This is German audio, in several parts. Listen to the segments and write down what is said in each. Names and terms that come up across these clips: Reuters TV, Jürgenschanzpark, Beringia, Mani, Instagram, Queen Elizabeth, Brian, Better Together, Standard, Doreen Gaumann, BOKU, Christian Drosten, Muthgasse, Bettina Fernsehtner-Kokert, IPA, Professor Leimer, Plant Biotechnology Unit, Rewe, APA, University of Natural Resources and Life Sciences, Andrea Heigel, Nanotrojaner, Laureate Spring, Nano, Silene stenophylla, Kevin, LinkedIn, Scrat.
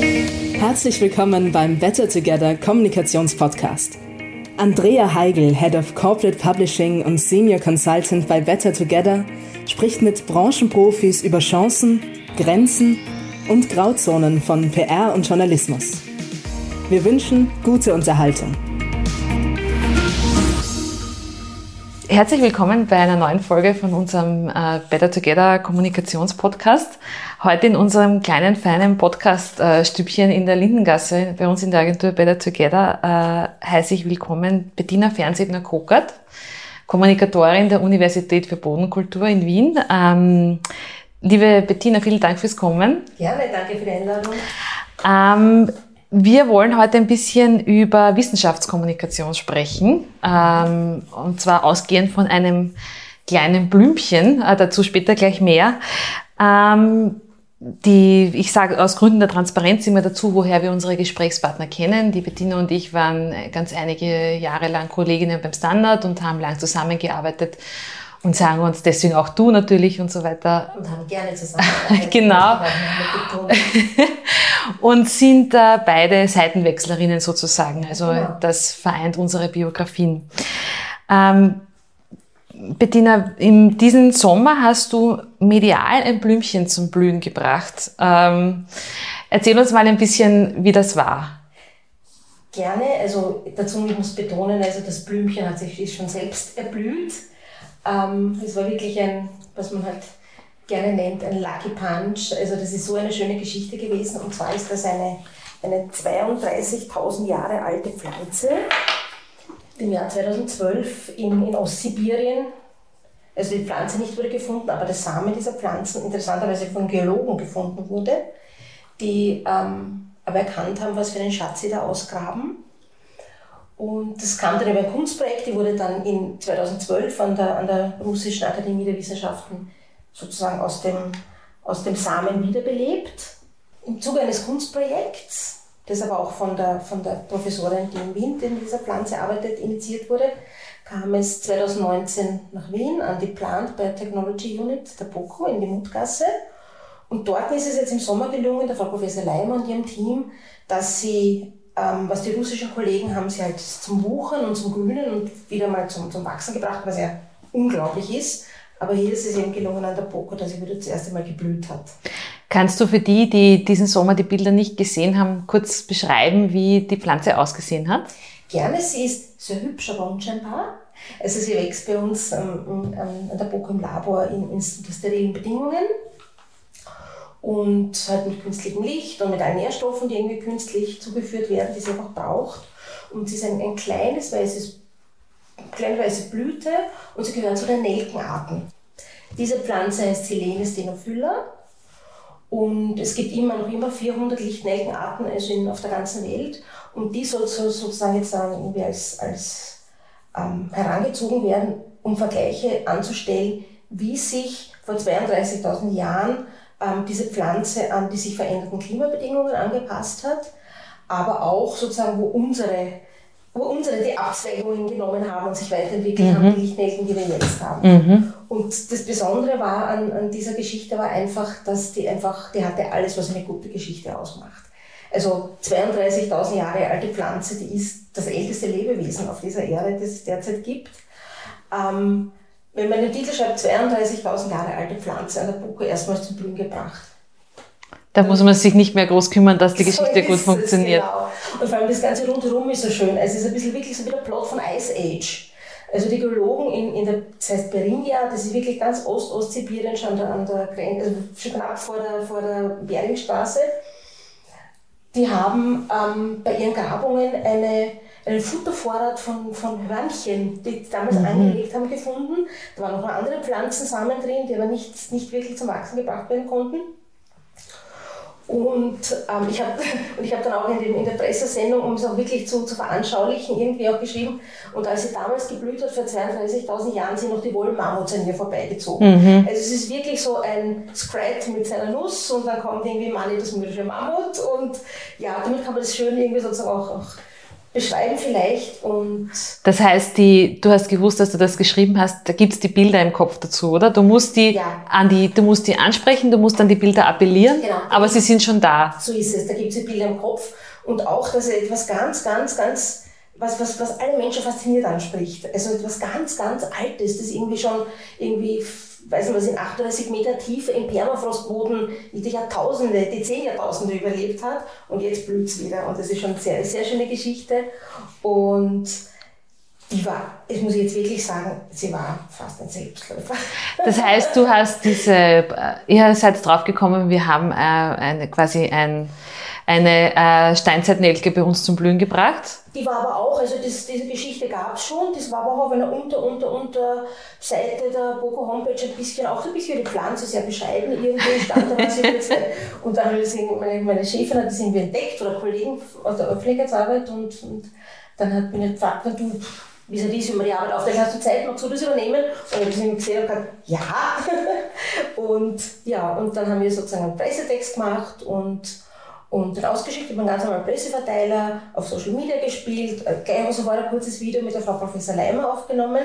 Herzlich willkommen beim Better Together Kommunikationspodcast. Andrea Heigel, Head of Corporate Publishing und Senior Consultant bei Better Together, spricht mit Branchenprofis über Chancen, Grenzen und Grauzonen von PR und Journalismus. Wir wünschen gute Unterhaltung. Herzlich willkommen bei einer neuen Folge von unserem Better Together Kommunikationspodcast. Heute in unserem kleinen, feinen Podcast-Stübchen in der Lindengasse bei uns in der Agentur Better Together heiße ich willkommen Bettina Fernsehtner-Kokert, Kommunikatorin der Universität für Bodenkultur in Wien. Liebe Bettina, vielen Dank fürs Kommen. Gerne, danke für die Einladung. Wir wollen heute ein bisschen über Wissenschaftskommunikation sprechen, und zwar ausgehend von einem kleinen Blümchen, dazu später gleich mehr. Ich sage aus Gründen der Transparenz immer dazu, woher wir unsere Gesprächspartner kennen. Die Bettina und ich waren ganz einige Jahre lang Kolleginnen beim Standard und haben lang zusammengearbeitet und sagen uns deswegen auch du natürlich und so weiter. Und haben gerne zusammengearbeitet. Genau. Und sind beide Seitenwechslerinnen sozusagen. Also ja. Das vereint unsere Biografien. Bettina, in diesem Sommer hast du medial ein Blümchen zum Blühen gebracht. Erzähl uns mal ein bisschen, wie das war. Gerne. Also dazu ich muss betonen, also das Blümchen hat sich schon selbst erblüht. Es war wirklich was man halt gerne nennt, ein Lucky Punch. Also das ist so eine schöne Geschichte gewesen. Und zwar ist das eine 32.000 Jahre alte Pflanze, die im Jahr 2012 in Ostsibirien, also die Pflanze nicht wurde gefunden, aber der Samen dieser Pflanzen interessanterweise von Geologen gefunden wurde, die aber erkannt haben, was für einen Schatz sie da ausgraben. Und das kam dann über ein Kunstprojekt, die wurde dann in 2012 an der Russischen Akademie der Wissenschaften sozusagen aus dem Samen wiederbelebt. Im Zuge eines Kunstprojekts, das aber auch von der Professorin, die in Wien in dieser Pflanze arbeitet, initiiert wurde, kam es 2019 nach Wien an die Plant Biotechnology Unit der POKU in die Muthgasse. Und dort ist es jetzt im Sommer gelungen, der Frau Professor Leimer und ihrem Team, dass sie was die russischen Kollegen haben sie halt zum Wuchern und zum Grünen und wieder mal zum Wachsen gebracht, was ja unglaublich ist. Aber hier ist es eben gelungen an der POKU, dass sie wieder das erste Mal geblüht hat. Kannst du für die, die diesen Sommer die Bilder nicht gesehen haben, kurz beschreiben, wie die Pflanze ausgesehen hat? Gerne, sie ist sehr hübsch, aber unscheinbar. Also sie wächst bei uns an der POKU im Labor in sterilen Bedingungen. Und halt mit künstlichem Licht und mit allen Nährstoffen, die irgendwie künstlich zugeführt werden, die sie einfach braucht. Und sie ist eine kleine weiße Blüte und sie gehört zu den Nelkenarten. Diese Pflanze heißt Silene stenophylla und es gibt noch immer 400 Lichtnelkenarten also auf der ganzen Welt. Und die soll sozusagen jetzt irgendwie als herangezogen werden, um Vergleiche anzustellen, wie sich vor 32.000 Jahren diese Pflanze an die sich veränderten Klimabedingungen angepasst hat, aber auch sozusagen, wo unsere die Abzweigungen genommen haben und sich weiterentwickelt haben, die Lichtnelken, die wir jetzt haben. Und das Besondere war an dieser Geschichte war einfach, dass die hatte alles, was eine gute Geschichte ausmacht. Also 32.000 Jahre alte Pflanze, die ist das älteste Lebewesen auf dieser Erde, das es derzeit gibt. Wenn man den Titel schreibt, 32.000 Jahre alte Pflanze an der POKU erstmals zum Blühen gebracht. Da muss man sich nicht mehr groß kümmern, dass die Geschichte gut funktioniert. Genau. Und vor allem das Ganze rundherum ist so schön. Also es ist wirklich so wie der Plot von Ice Age. Also die Geologen das heißt Beringia, das ist wirklich ganz Ostsibirien, schon an der Grenze, also schon knapp vor der Beringstraße, die haben bei ihren Grabungen einen Futtervorrat von Hörnchen, die damals angelegt haben, gefunden. Da waren noch andere Pflanzensamen drin, die aber nicht wirklich zum Wachsen gebracht werden konnten. Und ich habe dann auch in der Pressesendung, um es auch wirklich zu veranschaulichen, irgendwie auch geschrieben, und als sie damals geblüht hat, vor 32.000 Jahren, sind noch die Wollmammuts an ihr vorbeigezogen. Also es ist wirklich so ein Scrat mit seiner Nuss und dann kommt irgendwie Mani, das mürrische Mammut, und ja, damit kann man das schön irgendwie sozusagen auch beschreiben vielleicht. Und das heißt, du hast gewusst, dass du das geschrieben hast, da gibt es die Bilder im Kopf dazu, oder? Du musst die, du musst die ansprechen, du musst an die Bilder appellieren, genau. Aber sie sind schon da. So ist es, da gibt es die Bilder im Kopf. Und auch, dass er etwas ganz, was alle Menschen fasziniert anspricht. Also etwas ganz Altes, das irgendwie schon weiß nicht was, in 38 Meter Tiefe im Permafrostboden die Jahrtausende, die 10 Jahrtausende überlebt hat und jetzt blüht es wieder. Und das ist schon eine sehr, sehr schöne Geschichte. Und die war, das muss ich jetzt wirklich sagen, sie war fast ein Selbstläufer. Das heißt, du hast ihr seid drauf gekommen, wir haben eine Steinzeitnelke bei uns zum Blühen gebracht. Die war aber auch, also diese Geschichte gab es schon, das war aber auch auf einer Unterseite der Boko-Homepage ein bisschen, auch so ein bisschen die Pflanze, sehr bescheiden irgendwie stand da was jetzt. Und dann haben meine Chefin hat das irgendwie entdeckt, oder Kollegen aus der Öffentlichkeitsarbeit, und dann hat mich gefragt, du, wie soll das über die Arbeit auf, hast du Zeit, magst du das übernehmen? Und ich habe gesehen und gesagt, ja. Und dann haben wir sozusagen einen Pressetext gemacht und dann ausgeschickt über einen ganz normalen Presseverteiler, auf Social Media gespielt, gleich mal so war ein kurzes Video mit der Frau Professor Leimer aufgenommen.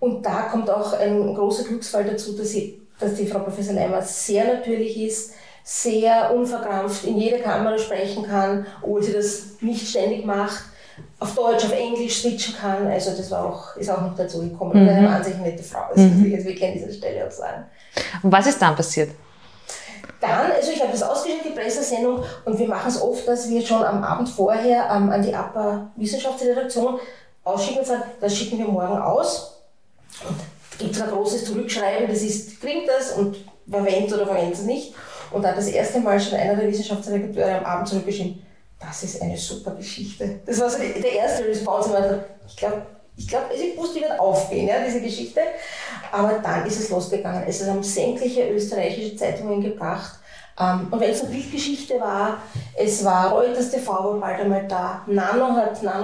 Und da kommt auch ein großer Glücksfall dazu, dass die Frau Professor Leimer sehr natürlich ist, sehr unverkrampft in jeder Kamera sprechen kann, obwohl sie das nicht ständig macht, auf Deutsch, auf Englisch switchen kann. Also das war auch, ist auch noch dazu gekommen. Mhm. Eine wahnsinnig nette Frau ist, muss ich jetzt wirklich an dieser Stelle auch sagen. Und was ist dann passiert? Dann, also ich habe das ausgeschickt, die Pressesendung, und wir machen es oft, dass wir schon am Abend vorher an die APA Wissenschaftsredaktion ausschicken und sagen, das schicken wir morgen aus. Und da gibt es ein großes Zurückschreiben, das ist, klingt das und verwendet oder verwendet es nicht. Und dann das erste Mal schon einer der Wissenschaftsredakteure am Abend zurückgeschrieben, das ist eine super Geschichte. Das war so der erste Response. Ich glaube, ich wusste, die wird aufgehen, ja, diese Geschichte. Aber dann ist es losgegangen. Es haben sämtliche österreichische Zeitungen gebracht. Und wenn es eine Bildgeschichte war, es war Reuters TV war bald einmal da. Nano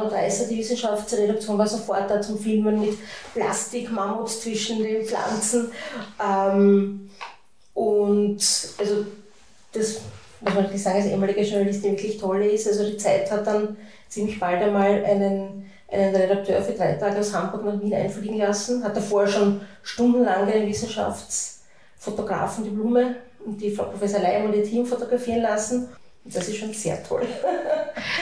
30, die Wissenschaftsredaktion war sofort da zum Filmen mit Plastikmammuts zwischen den Pflanzen. Und also das muss man wirklich sagen, als ehemalige Journalistin wirklich toll ist. Also die Zeit hat dann ziemlich bald einmal einen Redakteur für 3 Tage aus Hamburg nach Wien einfliegen lassen, hat davor schon stundenlang einen Wissenschaftsfotografen die Blume und die Frau Professor Leimer und ihr Team fotografieren lassen. Und das ist schon sehr toll.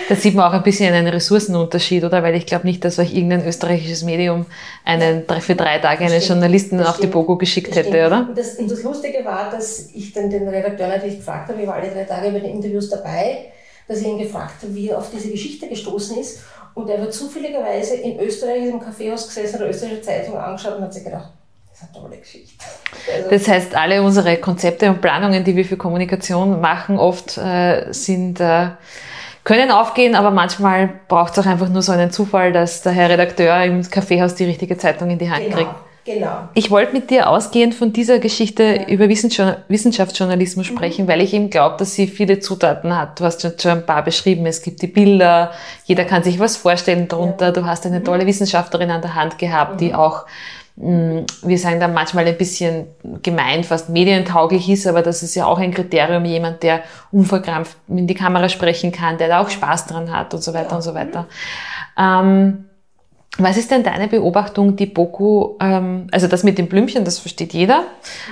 Da sieht man auch ein bisschen einen Ressourcenunterschied, oder? Weil ich glaube nicht, dass euch irgendein österreichisches Medium für 3 Tage einen Journalisten auf die Boko geschickt hätte, oder? Und das Lustige war, dass ich dann den Redakteur natürlich gefragt habe, ich war alle 3 Tage bei den Interviews dabei, dass ich ihn gefragt habe, wie er auf diese Geschichte gestoßen ist. Und er war zufälligerweise in Österreich im Kaffeehaus gesessen, der österreichischen Zeitung angeschaut und hat sich gedacht, das ist eine tolle Geschichte. Also das heißt, alle unsere Konzepte und Planungen, die wir für Kommunikation machen, oft können aufgehen, aber manchmal braucht es auch einfach nur so einen Zufall, dass der Herr Redakteur im Kaffeehaus die richtige Zeitung in die Hand kriegt. Genau. Ich wollte mit dir ausgehend von dieser Geschichte über Wissenschaftsjournalismus sprechen, weil ich eben glaube, dass sie viele Zutaten hat. Du hast schon ein paar beschrieben, es gibt die Bilder, jeder kann sich was vorstellen darunter. Ja. Du hast eine tolle Wissenschaftlerin an der Hand gehabt, die auch, wir sagen dann manchmal ein bisschen gemein, fast medientauglich ist, aber das ist ja auch ein Kriterium, jemand, der unverkrampft in die Kamera sprechen kann, der da auch Spaß dran hat und so weiter und so weiter. Was ist denn deine Beobachtung, die Boko, also das mit den Blümchen, das versteht jeder,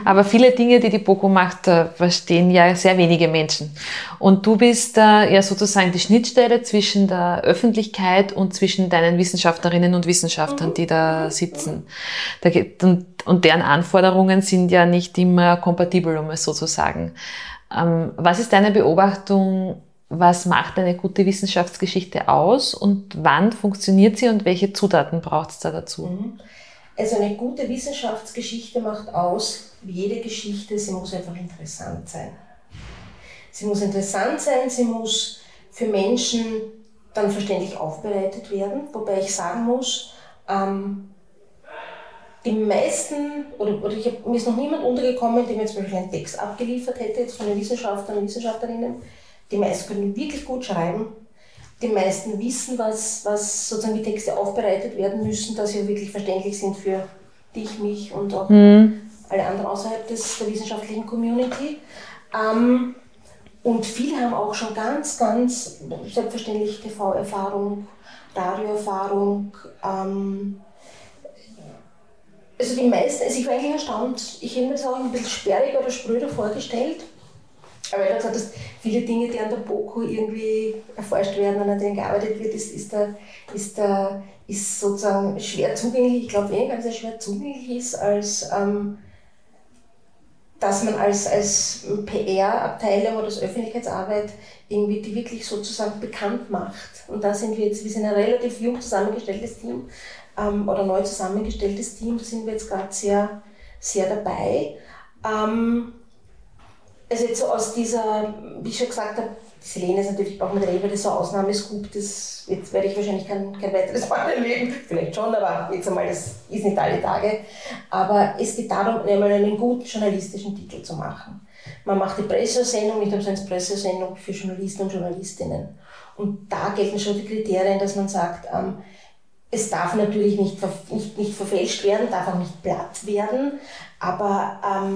aber viele Dinge, die die Boko macht, verstehen ja sehr wenige Menschen. Und du bist ja sozusagen die Schnittstelle zwischen der Öffentlichkeit und zwischen deinen Wissenschaftlerinnen und Wissenschaftlern, die da sitzen. Und deren Anforderungen sind ja nicht immer kompatibel, um es so zu sagen. Was ist deine Beobachtung? Was macht eine gute Wissenschaftsgeschichte aus und wann funktioniert sie und welche Zutaten braucht es da dazu? Also eine gute Wissenschaftsgeschichte macht aus, wie jede Geschichte, sie muss einfach interessant sein. Sie muss interessant sein, sie muss für Menschen dann verständlich aufbereitet werden, wobei ich sagen muss, die meisten, oder mir ist noch niemand untergekommen, der mir zum Beispiel einen Text abgeliefert hätte, jetzt von den Wissenschaftlern und Wissenschaftlerinnen. Die meisten können wirklich gut schreiben, die meisten wissen, was sozusagen die Texte aufbereitet werden müssen, dass sie wirklich verständlich sind für dich, mich und auch alle anderen außerhalb der wissenschaftlichen Community. Und viele haben auch schon ganz, ganz selbstverständlich TV-Erfahrung, Radio-Erfahrung. Also die meisten, also ich war eigentlich erstaunt, ich hätte mir das auch ein bisschen sperriger oder spröder vorgestellt. Aber ich habe gesagt, dass viele Dinge, die an der BOKU irgendwie erforscht werden und an denen gearbeitet wird, ist sozusagen schwer zugänglich. Ich glaube weniger, dass es schwer zugänglich ist, als dass man als PR-Abteilung oder als Öffentlichkeitsarbeit irgendwie die wirklich sozusagen bekannt macht. Und da sind wir jetzt, wir sind ein relativ jung zusammengestelltes Team oder neu zusammengestelltes Team, da sind wir jetzt gerade sehr, sehr dabei. Also jetzt so aus dieser, wie ich schon gesagt habe, die Silene ist natürlich auch mit Rewe, das ist so ein Ausnahmescoop, das jetzt werde ich wahrscheinlich kein weiteres Mal erleben, vielleicht schon, aber jetzt einmal, das ist nicht alle Tage. Aber es geht darum, einmal einen guten journalistischen Titel zu machen. Man macht die Pressesendung, nicht umsonst Pressesendung für Journalisten und Journalistinnen. Und da gelten schon die Kriterien, dass man sagt, es darf natürlich nicht verfälscht werden, darf auch nicht platt werden, aber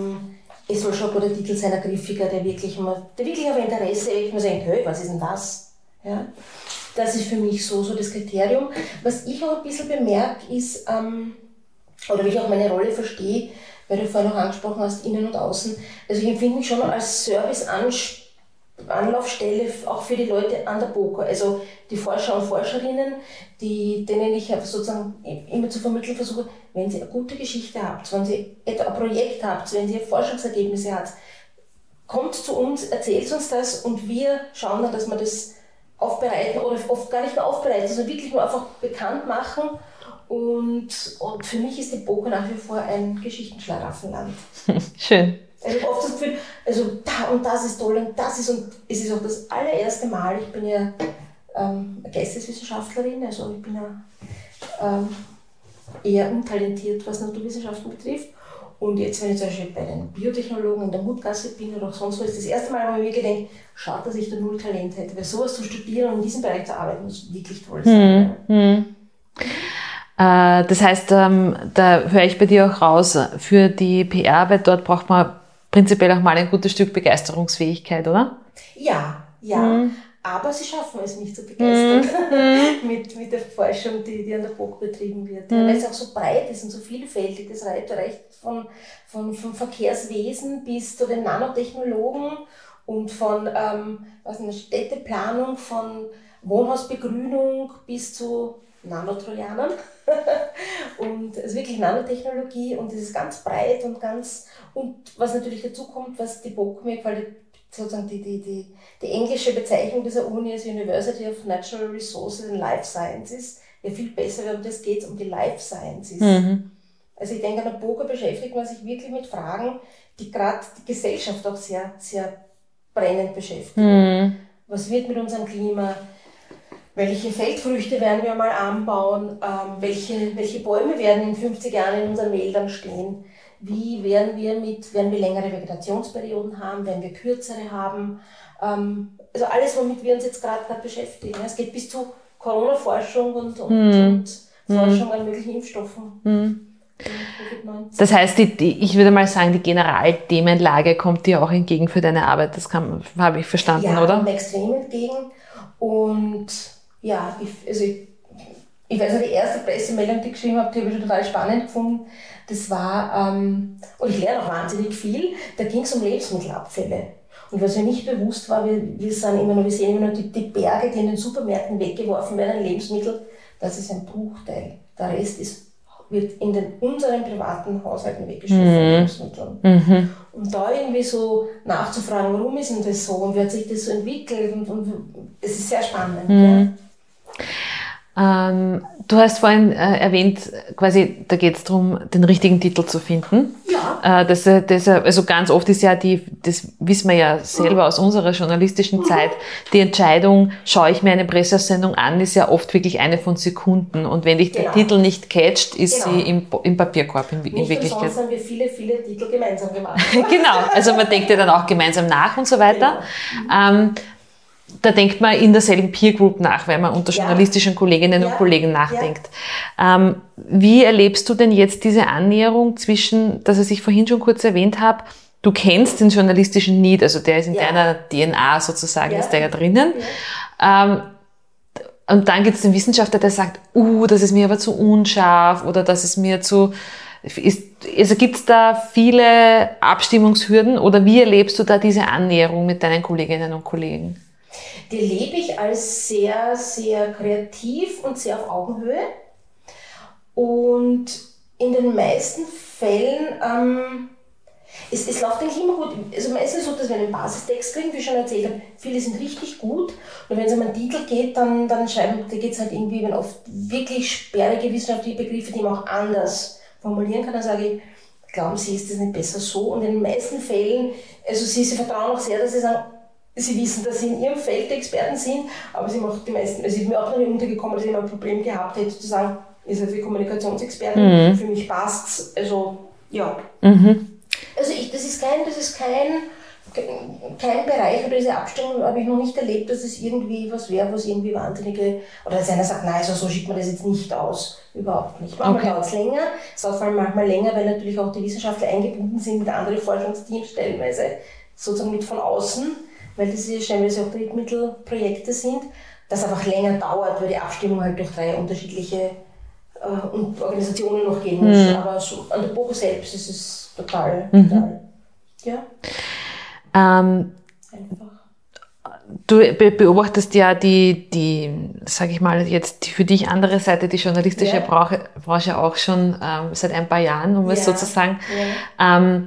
es soll schon ein guter Titel sein, ein griffiger, der wirklich auf Interesse weckt, man sagt, hey, was ist denn das? Ja? Das ist für mich so das Kriterium. Was ich auch ein bisschen bemerke, ist, oder wie ich auch meine Rolle verstehe, weil du vorhin noch angesprochen hast, innen und außen, also ich empfinde mich schon als Serviceanlaufstelle auch für die Leute an der BOKU, also die Forscher und Forscherinnen, denen ich sozusagen immer zu vermitteln versuche, wenn sie eine gute Geschichte habt, wenn sie ein Projekt habt, wenn sie Forschungsergebnisse habt, kommt zu uns, erzählt uns das und wir schauen dann, dass wir das aufbereiten oder oft gar nicht mehr aufbereiten, sondern wirklich nur einfach bekannt machen. Und für mich ist die BOKU nach wie vor ein Geschichtenschlaraffenland. Schön. Also ich habe oft das Gefühl, also da und das ist toll und es ist auch das allererste Mal, ich bin ja Geisteswissenschaftlerin, also ich bin ja eher untalentiert, was Naturwissenschaften betrifft. Und jetzt, wenn ich zum Beispiel bei den Biotechnologen in der Muthgasse bin oder auch sonst wo, ist das erste Mal, wo ich mir gedacht, schade, dass ich da null Talent hätte, weil sowas zu studieren und in diesem Bereich zu arbeiten, muss wirklich toll sein. Mhm. Ja. Das heißt, da höre ich bei dir auch raus, für die PR-Arbeit dort braucht man prinzipiell auch mal ein gutes Stück Begeisterungsfähigkeit, oder? Ja, aber sie schaffen es nicht zu begeistern mit der Forschung, die an der BOKU betrieben wird. Mhm. Weil es auch so breit ist und so vielfältig, das reicht vom Verkehrswesen bis zu den Nanotechnologen und von Städteplanung, von Wohnhausbegrünung bis zu Nanotrojanern und es ist wirklich Nanotechnologie und es ist ganz breit und ganz, und was natürlich dazu kommt, was die BOKU mir gefällt, sozusagen die englische Bezeichnung dieser Uni ist University of Natural Resources and Life Sciences, ja viel besser, weil um das geht es, um die Life Sciences. Mhm. Also ich denke, an der BOKU beschäftigt man sich wirklich mit Fragen, die gerade die Gesellschaft auch sehr, sehr brennend beschäftigen. Mhm. Was wird mit unserem Klima? Welche Feldfrüchte werden wir mal anbauen? Welche Bäume werden in 50 Jahren in unseren Wäldern stehen? Wie werden wir längere Vegetationsperioden haben? Werden wir kürzere haben? Also alles, womit wir uns jetzt gerade beschäftigen. Es geht bis zu Corona-Forschung und Forschung an möglichen Impfstoffen. Mhm. Das heißt, ich würde mal sagen, die Generalthemenlage kommt dir auch entgegen für deine Arbeit. Das habe ich verstanden, ja, oder? Ja, extrem entgegen. Und ja, ich weiß noch, die erste Pressemeldung, die ich geschrieben habe, die habe ich schon total spannend gefunden. Das war, und ich lerne auch wahnsinnig viel, da ging es um Lebensmittelabfälle. Und was mir nicht bewusst war, wir sehen immer noch die Berge, die in den Supermärkten weggeworfen werden, Lebensmittel, das ist ein Bruchteil. Der Rest wird in unseren privaten Haushalten weggeschmissen, Lebensmitteln. Mhm. Und da irgendwie so nachzufragen, warum ist denn das so und wie hat sich das so entwickelt, und es ist sehr spannend. Mhm. Ja. Du hast vorhin erwähnt, quasi, da geht es darum, den richtigen Titel zu finden. Ja. Also ganz oft ist ja das wissen wir ja selber aus unserer journalistischen Zeit, die Entscheidung, schaue ich mir eine Pressesendung an, ist ja oft wirklich eine von Sekunden. Und wenn dich der Titel nicht catcht, ist sie im Papierkorb in Wirklichkeit. Sonst haben wir viele, viele Titel gemeinsam gemacht. Genau, also man denkt ja dann auch gemeinsam nach und so weiter. Genau. Da denkt man in derselben Peer-Group nach, weil man unter journalistischen Kolleginnen und Kollegen nachdenkt. Ja. Wie erlebst du denn jetzt diese Annäherung zwischen, dass ich vorhin schon kurz erwähnt habe, Du kennst den journalistischen Need, also der ist in deiner DNA sozusagen, ist der ja drinnen. Ja. Und dann gibt es den Wissenschaftler, der sagt, das ist mir aber zu unscharf oder das ist mir zu... Also gibt es da viele Abstimmungshürden oder wie erlebst du da diese Annäherung mit deinen Kolleginnen und Kollegen? Die lebe ich als sehr, sehr kreativ und sehr auf Augenhöhe. Und in den meisten Fällen... Es läuft eigentlich immer gut. Also meistens ist es so, dass wir einen Basistext kriegen, wie ich schon erzählt habe, viele sind richtig gut. Und wenn es um einen Titel geht, dann schreiben, da geht es halt irgendwie, wenn oft wirklich sperrige wissenschaftliche Begriffe, die man auch anders formulieren kann, dann sage ich, glauben Sie, ist das nicht besser so? Und in den meisten Fällen, also Sie vertrauen auch sehr, dass Sie sagen, Sie wissen, dass Sie in Ihrem Feld Experten sind, aber Sie macht die meisten, also ich bin mir auch noch nicht untergekommen, dass ich immer ein Problem gehabt hätte, zu sagen, ihr seid wie Kommunikationsexperten, für mich passt's, also ja. Mhm. Also das ist kein Bereich oder diese Abstimmung habe ich noch nicht erlebt, dass es irgendwie was wäre, was irgendwie wahnsinnige, oder dass einer sagt, nein, so schickt man das jetzt nicht aus, überhaupt nicht. Manchmal dauert es länger, es dauert vor allem manchmal länger, weil natürlich auch die Wissenschaftler eingebunden sind mit anderen Forschungsteams stellenweise, sozusagen mit von außen, weil das stellenweise auch Drittmittelprojekte sind, dass einfach länger dauert, weil die Abstimmung halt durch drei unterschiedliche und Organisationen noch gehen muss, aber so an der Bogen selbst ist es total ja. Einfach. Du beobachtest ja die sage ich mal jetzt für dich andere Seite, die journalistische Branche auch schon seit ein paar Jahren, um es so zu sagen. Ja.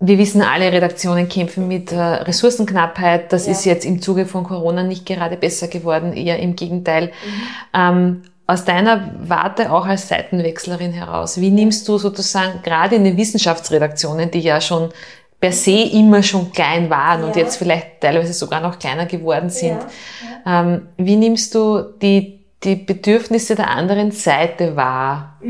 Wir wissen alle, Redaktionen kämpfen mit Ressourcenknappheit. Das ist jetzt im Zuge von Corona nicht gerade besser geworden, eher im Gegenteil. Aus deiner Warte auch als Seitenwechslerin heraus, wie nimmst du sozusagen gerade in den Wissenschaftsredaktionen, die ja schon per se immer schon klein waren und jetzt vielleicht teilweise sogar noch kleiner geworden sind, wie nimmst du die Bedürfnisse der anderen Seite wahr?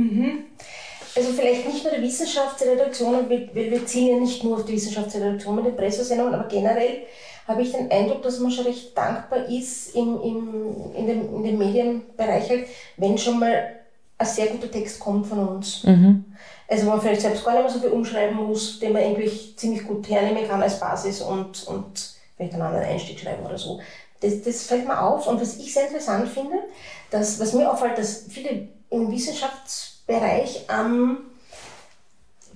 Also vielleicht nicht nur der Wissenschaftsredaktion, weil wir zielen ja nicht nur auf die Wissenschaftsredaktion mit den Pressesendungen, aber generell habe ich den Eindruck, dass man schon recht dankbar ist in dem Medienbereich, halt, wenn schon mal ein sehr guter Text kommt von uns. Also wo man vielleicht selbst gar nicht mehr so viel umschreiben muss, den man eigentlich ziemlich gut hernehmen kann als Basis und vielleicht einen anderen Einstieg schreiben oder so. Das fällt mir auf. Und was ich sehr interessant finde, was mir auffällt, dass viele im Wissenschaftsbereich ein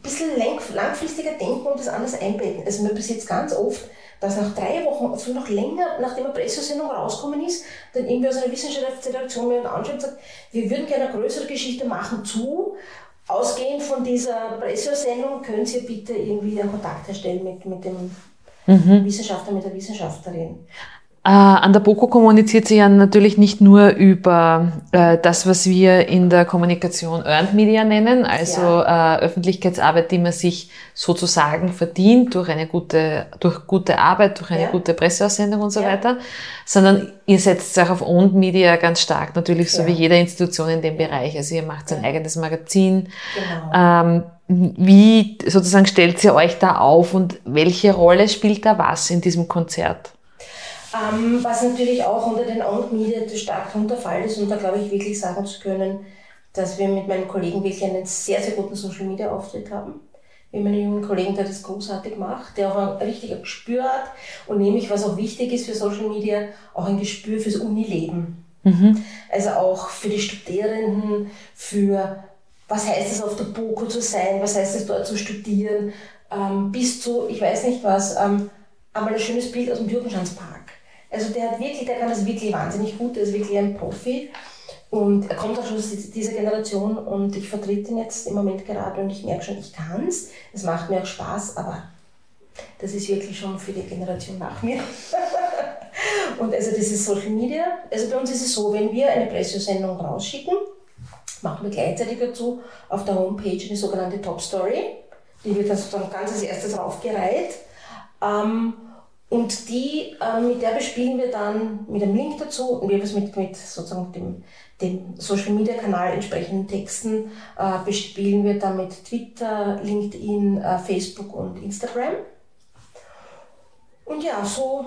bisschen langfristiger denken und das anders einbetten. Also mir passiert es ganz oft, dass nach 3 Wochen, also noch länger, nachdem eine Pressesendung rausgekommen ist, dann irgendwie aus einer Wissenschaftsredaktion mir anschaut und sagt, wir würden gerne eine größere Geschichte machen zu, ausgehend von dieser Pressesendung können Sie bitte irgendwie einen Kontakt herstellen mit dem Wissenschaftler, mit der Wissenschaftlerin. An der BOKU kommuniziert sie ja natürlich nicht nur über das, was wir in der Kommunikation Earned Media nennen, also Öffentlichkeitsarbeit, die man sich sozusagen verdient durch gute Arbeit, durch eine gute Presseaussendung und so weiter, sondern ihr setzt es auch auf Owned Media ganz stark, natürlich so wie jede Institution in dem Bereich. Also ihr macht ein eigenes Magazin. Genau. Wie sozusagen stellt ihr euch da auf und welche Rolle spielt da was in diesem Konzert? Was natürlich auch unter den Owned Media stark darunter fällt ist, und da glaube ich wirklich sagen zu können, dass wir mit meinen Kollegen wirklich einen sehr, sehr guten Social Media Auftritt haben. Mit meinen jungen Kollegen, der das großartig macht, der auch ein richtiges Gespür hat und nämlich, was auch wichtig ist für Social Media, auch ein Gespür fürs Unileben. Also auch für die Studierenden, für was heißt es auf der BOKU zu sein, was heißt es dort zu studieren, bis zu, ich weiß nicht was, einmal ein schönes Bild aus dem Jürgenschanzpark. Also der kann das wirklich wahnsinnig gut, der ist wirklich ein Profi und er kommt auch schon aus dieser Generation und ich vertrete ihn jetzt im Moment gerade und ich merke schon, ich kann's. Es macht mir auch Spaß, aber das ist wirklich schon für die Generation nach mir. Und also das ist Social Media, also bei uns ist es so, wenn wir eine Pressesendung rausschicken, machen wir gleichzeitig dazu auf der Homepage eine sogenannte Top Story, die wird dann sozusagen ganz als erstes raufgereiht. Und die, mit der bespielen wir dann mit einem Link dazu und wir haben mit sozusagen dem Social Media Kanal entsprechenden Texten bespielen wir dann mit Twitter, LinkedIn, Facebook und Instagram. Und ja, so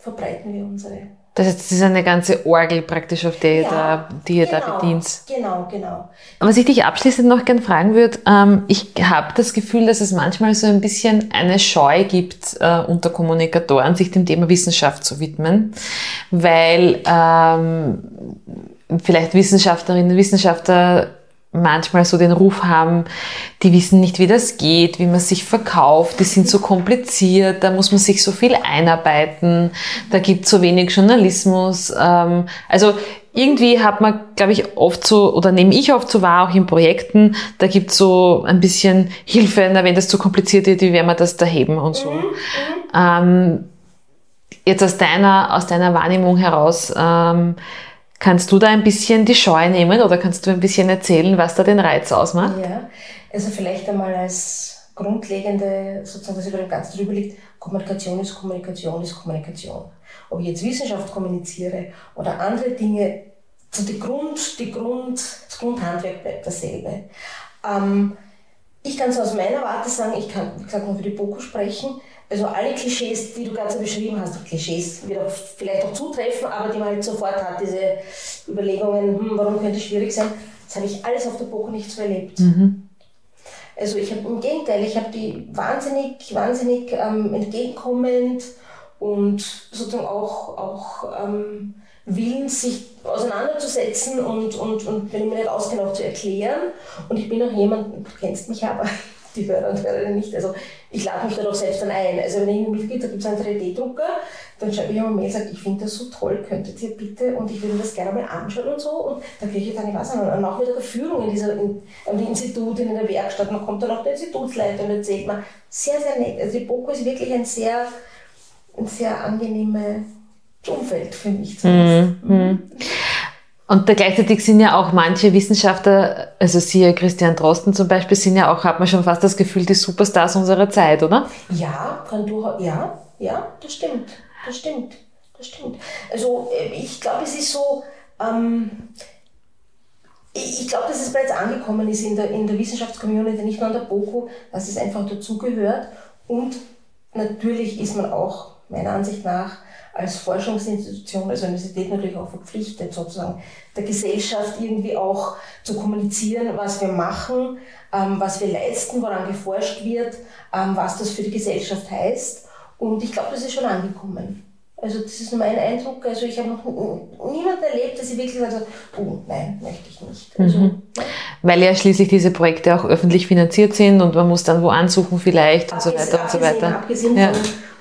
verbreiten wir unsere. Das heißt, das ist eine ganze Orgel praktisch, auf der ihr da bedient. Genau. Was ich dich abschließend noch gerne fragen würde, ich habe das Gefühl, dass es manchmal so ein bisschen eine Scheu gibt unter Kommunikatoren, sich dem Thema Wissenschaft zu widmen, weil vielleicht Wissenschaftlerinnen und Wissenschaftler manchmal so den Ruf haben, die wissen nicht, wie das geht, wie man sich verkauft, die sind so kompliziert, da muss man sich so viel einarbeiten, da gibt es so wenig Journalismus. Also irgendwie hat man, glaube ich, oft so, oder nehme ich oft so wahr, auch in Projekten, da gibt es so ein bisschen Hilfe, na, wenn das zu kompliziert wird, wie werden wir das da heben und so. Jetzt aus deiner Wahrnehmung heraus, kannst du da ein bisschen die Scheu nehmen oder kannst du ein bisschen erzählen, was da den Reiz ausmacht? Ja, also vielleicht einmal als grundlegende, sozusagen, was über dem Ganzen drüber liegt, Kommunikation ist Kommunikation ist Kommunikation. Ob ich jetzt Wissenschaft kommuniziere oder andere Dinge, so das Grundhandwerk bleibt dasselbe. Ich kann so aus meiner Warte sagen, ich kann, wie gesagt, nur für die BOKU sprechen. Also alle Klischees, die du ganz beschrieben hast, Klischees, die vielleicht auch zutreffen, aber die man halt sofort hat, diese Überlegungen, warum könnte es schwierig sein, das habe ich alles auf der BOKU nicht so erlebt. Also ich habe im Gegenteil, ich habe die wahnsinnig entgegenkommend und sozusagen auch willens, sich auseinanderzusetzen und wenn ich mir nicht auskenne, auch zu erklären. Und ich bin auch jemand, du kennst mich aber, die Hörer und Hörerinnen nicht, also ich lade mich da doch selbst dann ein. Also wenn ich in Mitglied, da gibt es einen 3D-Drucker, dann schreibe ich einmal Mail und sage, ich finde das so toll, könntet ihr bitte, und ich würde mir das gerne mal anschauen und so, und dann kriege ich dann, ich weiß nicht, und auch wieder eine Führung an die Institute, in der Werkstatt, man kommt dann auch der Institutsleiter und erzählt man, sehr, sehr nett, also die BOKU ist wirklich ein sehr angenehmes Umfeld für mich zumindest. Und da gleichzeitig sind ja auch manche Wissenschaftler, also siehe Christian Drosten zum Beispiel, sind ja auch, hat man schon fast das Gefühl, die Superstars unserer Zeit, oder? Ja, das stimmt. Also ich glaube, es ist so, ich glaube, dass es bereits angekommen ist in der Wissenschaftscommunity, nicht nur an der BOKU, dass es einfach dazugehört. Und natürlich ist man auch, meiner Ansicht nach, als Forschungsinstitution, als Universität natürlich auch verpflichtet, sozusagen der Gesellschaft irgendwie auch zu kommunizieren, was wir machen, was wir leisten, woran geforscht wird, was das für die Gesellschaft heißt. Und ich glaube, das ist schon angekommen. Also das ist mein Eindruck. Also ich habe noch niemanden erlebt, dass ich wirklich gesagt habe, oh nein, möchte ich nicht. Also, weil ja schließlich diese Projekte auch öffentlich finanziert sind und man muss dann wo ansuchen vielleicht und so weiter und so weiter. Abgesehen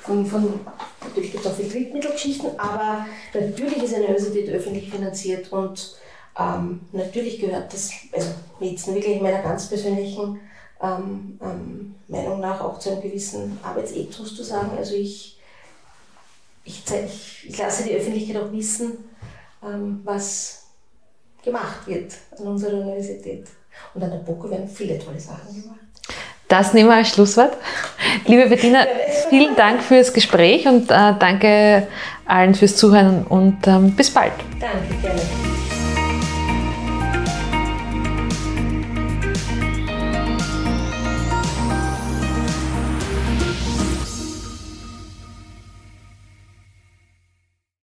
von natürlich gibt es auch viele Drittmittelgeschichten, aber natürlich ist eine Universität öffentlich finanziert und natürlich gehört das, also jetzt wirklich meiner ganz persönlichen Meinung nach auch zu einem gewissen Arbeitsethos zu sagen. Also ich lasse die Öffentlichkeit auch wissen, was gemacht wird an unserer Universität. Und an der BOKU werden viele tolle Sachen gemacht. Das nehmen wir als Schlusswort. Liebe Bettina, vielen Dank fürs Gespräch und danke allen fürs Zuhören und bis bald. Danke, gerne.